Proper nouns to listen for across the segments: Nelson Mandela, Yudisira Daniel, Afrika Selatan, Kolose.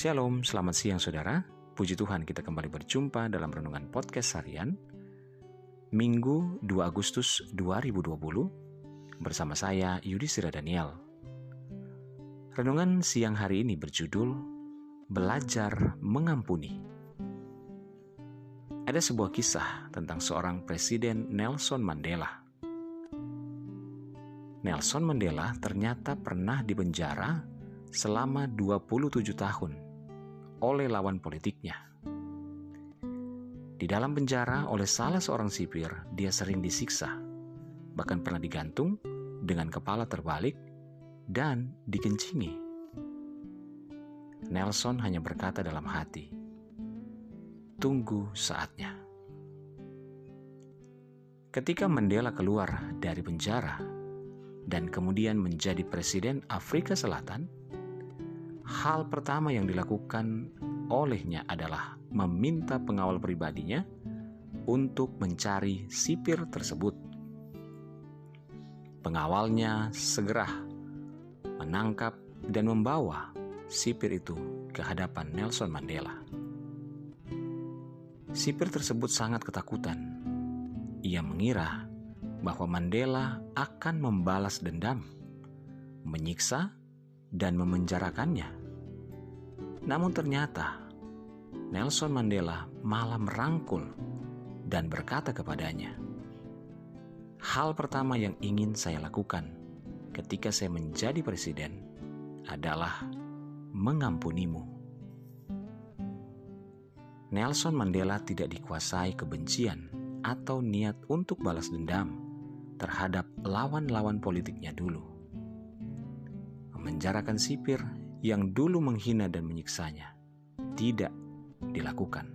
Shalom, selamat siang saudara. Puji Tuhan kita kembali berjumpa dalam Renungan Podcast Harian Minggu 2 Agustus 2020 bersama saya Yudisira Daniel. Renungan siang hari ini berjudul Belajar Mengampuni. Ada sebuah kisah tentang seorang Presiden Nelson Mandela. Nelson Mandela ternyata pernah dipenjara selama 27 tahun oleh lawan politiknya. Di dalam penjara oleh salah seorang sipir, dia sering disiksa, bahkan pernah digantung dengan kepala terbalik dan dikencingi. Nelson hanya berkata dalam hati, "Tunggu saatnya." Ketika Mandela keluar dari penjara dan kemudian menjadi presiden Afrika Selatan, hal pertama yang dilakukan olehnya adalah meminta pengawal pribadinya untuk mencari sipir tersebut. Pengawalnya segera menangkap dan membawa sipir itu ke hadapan Nelson Mandela. Sipir tersebut sangat ketakutan. Ia mengira bahwa Mandela akan membalas dendam, menyiksa, dan memenjarakannya. Namun ternyata Nelson Mandela malah merangkul dan berkata kepadanya, "Hal pertama yang ingin saya lakukan ketika saya menjadi presiden adalah mengampunimu." Nelson Mandela tidak dikuasai kebencian atau niat untuk balas dendam terhadap lawan-lawan politiknya dulu. Memenjarakan sipir yang dulu menghina dan menyiksanya tidak dilakukan.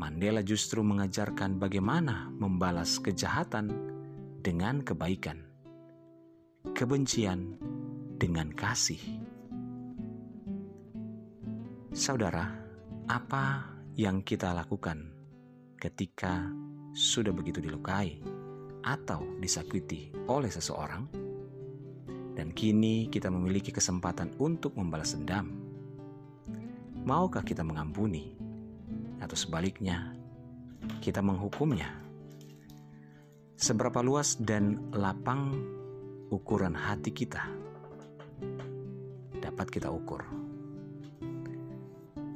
Mandela justru mengajarkan bagaimana membalas kejahatan dengan kebaikan, kebencian dengan kasih. Saudara, apa yang kita lakukan ketika sudah begitu dilukai atau disakiti oleh seseorang? Dan kini kita memiliki kesempatan untuk membalas dendam. Maukah kita mengampuni? Atau sebaliknya, kita menghukumnya? Seberapa luas dan lapang ukuran hati kita dapat kita ukur.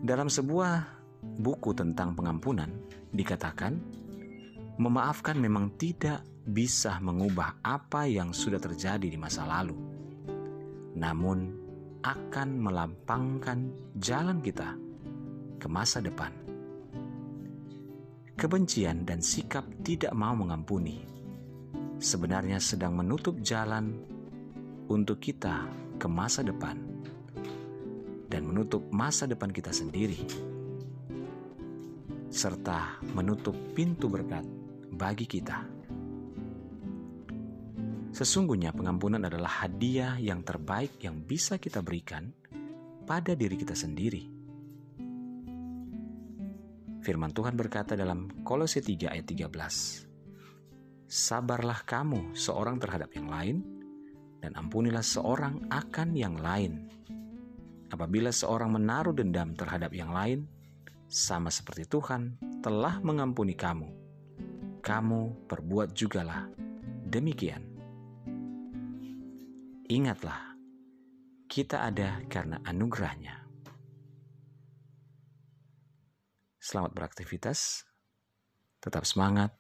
Dalam sebuah buku tentang pengampunan, dikatakan, memaafkan memang tidak bisa mengubah apa yang sudah terjadi di masa lalu, namun akan melampangkan jalan kita ke masa depan. Kebencian dan sikap tidak mau mengampuni sebenarnya sedang menutup jalan untuk kita ke masa depan dan menutup masa depan kita sendiri, serta menutup pintu berkat bagi kita. Sesungguhnya pengampunan adalah hadiah yang terbaik yang bisa kita berikan pada diri kita sendiri. Firman Tuhan berkata dalam Kolose 3 ayat 13, "Sabarlah kamu seorang terhadap yang lain, dan ampunilah seorang akan yang lain. Apabila seorang menaruh dendam terhadap yang lain, sama seperti Tuhan telah mengampuni kamu. Kamu perbuat jugalah demikian." Ingatlah, kita ada karena anugerahnya. Selamat beraktivitas, tetap semangat.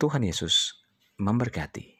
Tuhan Yesus memberkati.